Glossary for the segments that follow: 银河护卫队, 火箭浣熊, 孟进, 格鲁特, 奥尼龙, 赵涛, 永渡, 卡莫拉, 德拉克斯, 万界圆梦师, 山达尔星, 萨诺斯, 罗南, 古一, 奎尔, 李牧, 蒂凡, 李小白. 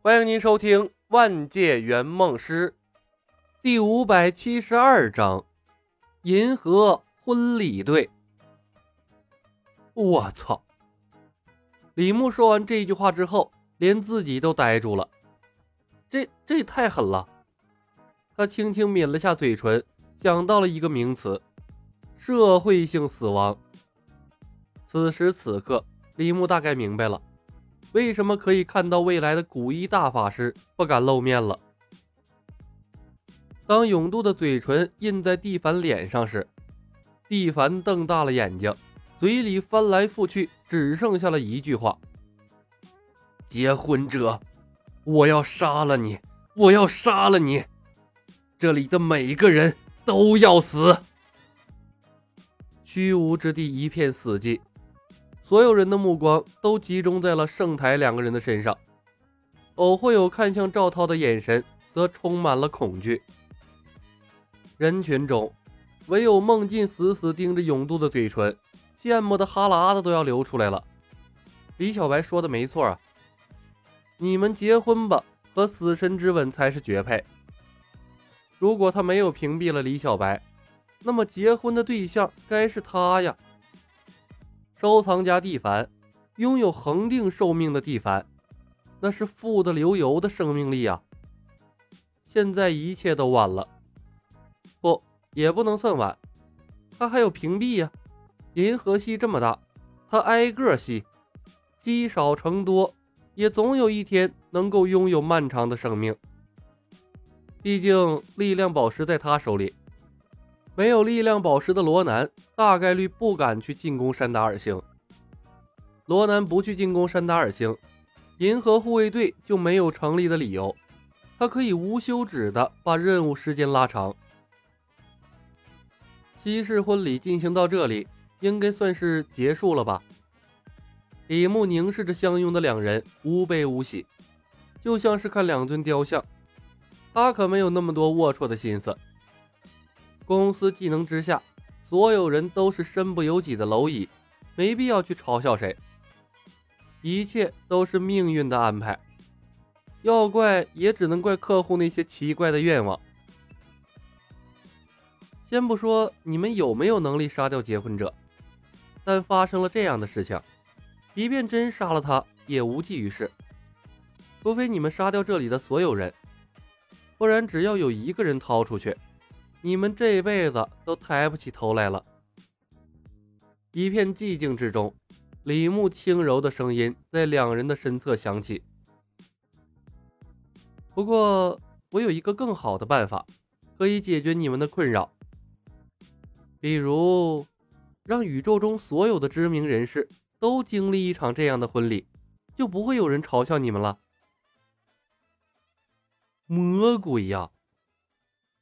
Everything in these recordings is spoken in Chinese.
欢迎您收听《万界圆梦师》第572章银河婚礼队。我操！李牧说完这句话之后，连自己都呆住了。这太狠了。他轻轻抿了下嘴唇，想到了一个名词：社会性死亡。此时此刻，李牧大概明白了为什么可以看到未来的古一大法师不敢露面了。当永渡的嘴唇印在蒂凡脸上时，蒂凡瞪大了眼睛，嘴里翻来覆去只剩下了一句话：结婚者，我要杀了你，我要杀了你，这里的每个人都要死。虚无之地一片死寂，所有人的目光都集中在了圣台两个人的身上，偶会有看向赵涛的眼神则充满了恐惧。人群中唯有孟进死死盯着永渡的嘴唇，羡慕的哈喇子都要流出来了。李小白说的没错啊，你们结婚吧，和死神之吻才是绝配。如果他没有屏蔽了李小白，那么结婚的对象该是他呀。收藏家蒂凡，拥有恒定寿命的蒂凡，那是富得流油的生命力啊！现在一切都晚了，不，也不能算晚，他还有屏蔽呀。银河系这么大，他挨个系，积少成多，也总有一天能够拥有漫长的生命。毕竟力量宝石在他手里。没有力量宝石的罗南大概率不敢去进攻山达尔星。罗南不去进攻山达尔星，银河护卫队就没有成立的理由，他可以无休止的把任务时间拉长。西式婚礼进行到这里，应该算是结束了吧？李牧凝视着相拥的两人，无悲无喜，就像是看两尊雕像。他可没有那么多龌龊的心思。公司技能之下，所有人都是身不由己的蝼蚁，没必要去嘲笑谁。一切都是命运的安排，要怪也只能怪客户那些奇怪的愿望。先不说你们有没有能力杀掉结婚者，但发生了这样的事情，即便真杀了他也无济于事，除非你们杀掉这里的所有人，不然只要有一个人逃出去，你们这辈子都抬不起头来了。一片寂静之中，李牧轻柔的声音在两人的身侧响起：不过我有一个更好的办法可以解决你们的困扰，比如让宇宙中所有的知名人士都经历一场这样的婚礼，就不会有人嘲笑你们了。魔鬼呀！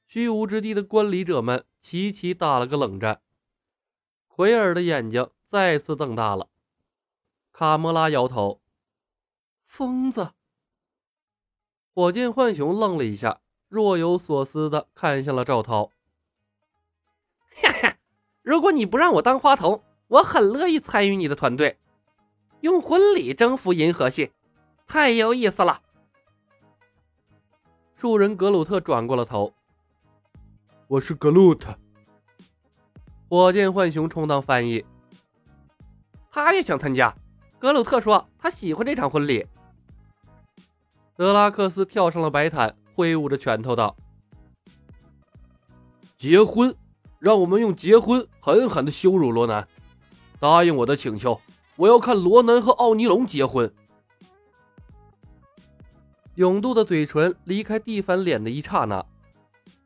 虚无之地的观礼者们齐齐打了个冷战，奎尔的眼睛再次瞪大了。卡莫拉摇头：疯子。火箭浣熊愣了一下，若有所思地看向了赵涛。哈哈，如果你不让我当花童，我很乐意参与你的团队，用婚礼征服银河系，太有意思了。树人格鲁特转过了头：我是格鲁特。火箭浣熊充当翻译：他也想参加，格鲁特说他喜欢这场婚礼。德拉克斯跳上了白毯，挥舞着拳头道：结婚，让我们用结婚狠狠地羞辱罗南。答应我的请求，我要看罗南和奥尼龙结婚。永渡的嘴唇离开蒂凡脸的一刹那，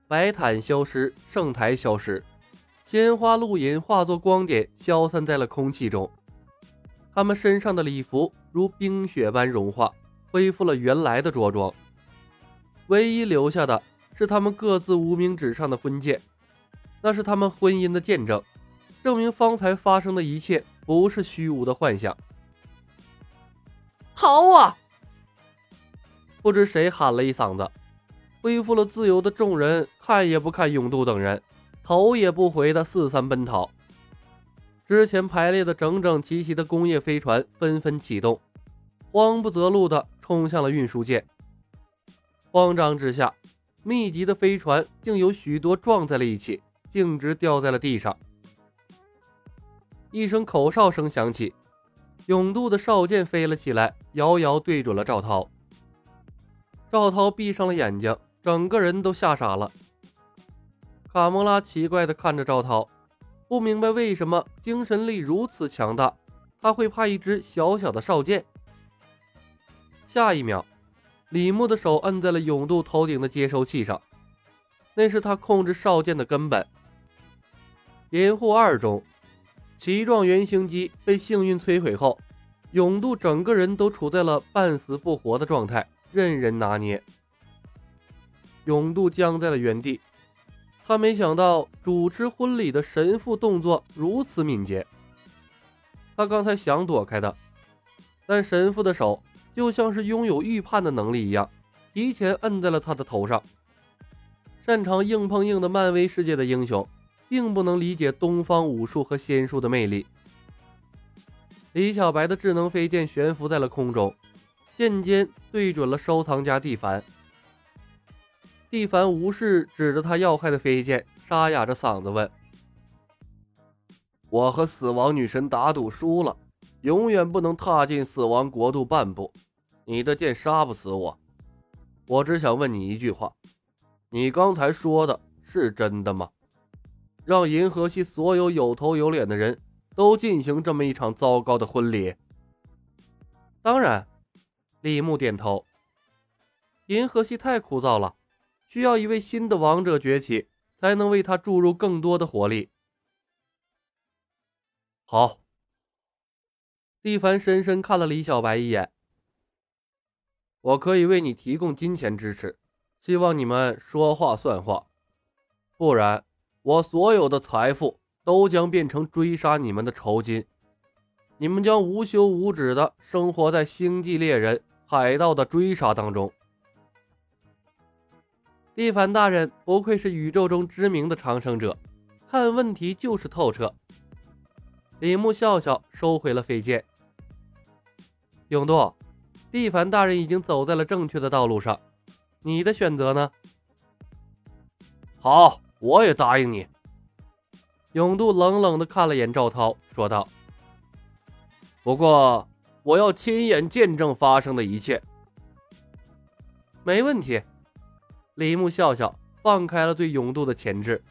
白毯消失，圣台消失，鲜花露银化作光点消散在了空气中，他们身上的礼服如冰雪般融化，恢复了原来的着装，唯一留下的是他们各自无名指上的婚戒，那是他们婚姻的见证，证明方才发生的一切不是虚无的幻想。逃啊！不知谁喊了一嗓子，恢复了自由的众人看也不看永渡等人，头也不回的四散奔逃。之前排列的整整齐齐的工业飞船纷纷启动，慌不择路的冲向了运输界。慌张之下，密集的飞船竟有许多撞在了一起，径直掉在了地上。一声口哨声响起，永渡的少剑飞了起来，遥遥对准了赵涛。赵涛闭上了眼睛，整个人都吓傻了。卡莫拉奇怪地看着赵涛，不明白为什么精神力如此强大，他会怕一只小小的少剑。下一秒，李牧的手按在了永渡头顶的接收器上，那是他控制少剑的根本。银护二中，奇壮原型机被幸运摧毁后，永渡整个人都处在了半死不活的状态，任人拿捏。永渡僵在了原地，他没想到主持婚礼的神父动作如此敏捷。他刚才想躲开的，但神父的手就像是拥有预判的能力一样，提前摁在了他的头上。擅长硬碰硬的漫威世界的英雄并不能理解东方武术和仙术的魅力。李小白的智能飞剑悬浮在了空中，剑尖对准了收藏家蒂凡。蒂凡无视指着他要害的飞剑，沙哑着嗓子问：我和死亡女神打赌输了，永远不能踏进死亡国度半步，你的剑杀不死我，我只想问你一句话，你刚才说的是真的吗？让银河系所有有头有脸的人都进行这么一场糟糕的婚礼？当然。李牧点头。银河系太枯燥了，需要一位新的王者崛起，才能为他注入更多的活力。好。蒂凡深深看了李小白一眼，我可以为你提供金钱支持，希望你们说话算话，不然我所有的财富都将变成追杀你们的酬金，你们将无休无止地生活在星际猎人、海盗的追杀当中。蒂凡大人不愧是宇宙中知名的长生者，看问题就是透彻。李牧笑笑收回了飞剑。永渡，蒂凡大人已经走在了正确的道路上，你的选择呢？好，我也答应你。永渡冷冷地看了眼赵涛，说道：不过我要亲眼见证发生的一切。没问题。李牧笑笑放开了对永渡的钳制。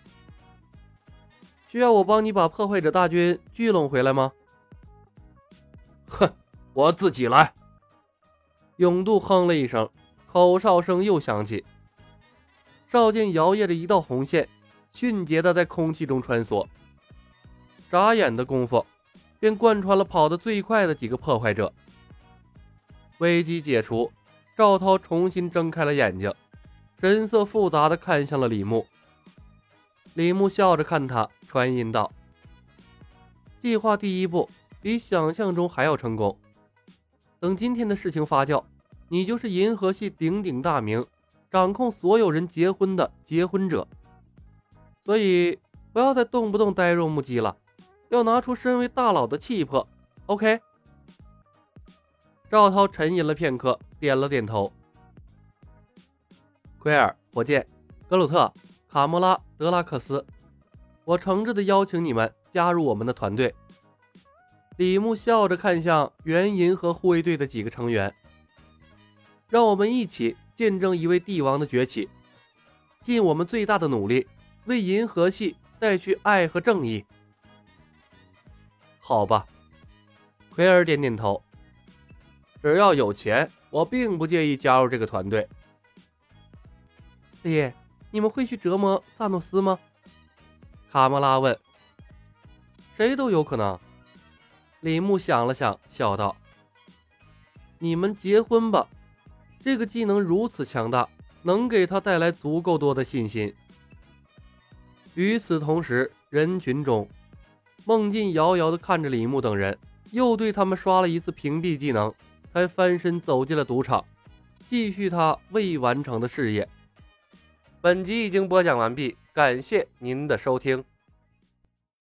需要我帮你把破坏者大军聚拢回来吗？哼，我自己来。永渡哼了一声，口哨声又响起，少剑摇曳着一道红线，迅捷地在空气中穿梭，眨眼的功夫便贯穿了跑得最快的几个破坏者。危机解除，赵涛重新睁开了眼睛，神色复杂地看向了李牧。李牧笑着看他，传音道：计划第一步比想象中还要成功，等今天的事情发酵，你就是银河系鼎鼎大名，掌控所有人结婚的结婚者，所以不要再动不动呆若木鸡了，要拿出身为大佬的气魄。 OK。 赵涛沉吟了片刻，点了点头。奎尔、火箭、格鲁特、卡莫拉、德拉克斯，我诚挚地邀请你们加入我们的团队。李牧笑着看向原银河护卫队的几个成员，让我们一起见证一位帝王的崛起，尽我们最大的努力，为银河系带去爱和正义。好吧。奎尔点点头。只要有钱，我并不介意加入这个团队。李，你们会去折磨萨诺斯吗？卡莫拉问。谁都有可能。李牧想了想，笑道：你们结婚吧，这个技能如此强大，能给他带来足够多的信心。与此同时，人群中孟进遥遥地看着李牧等人，又对他们刷了一次屏蔽技能，才翻身走进了赌场，继续他未完成的事业。本集已经播讲完毕，感谢您的收听。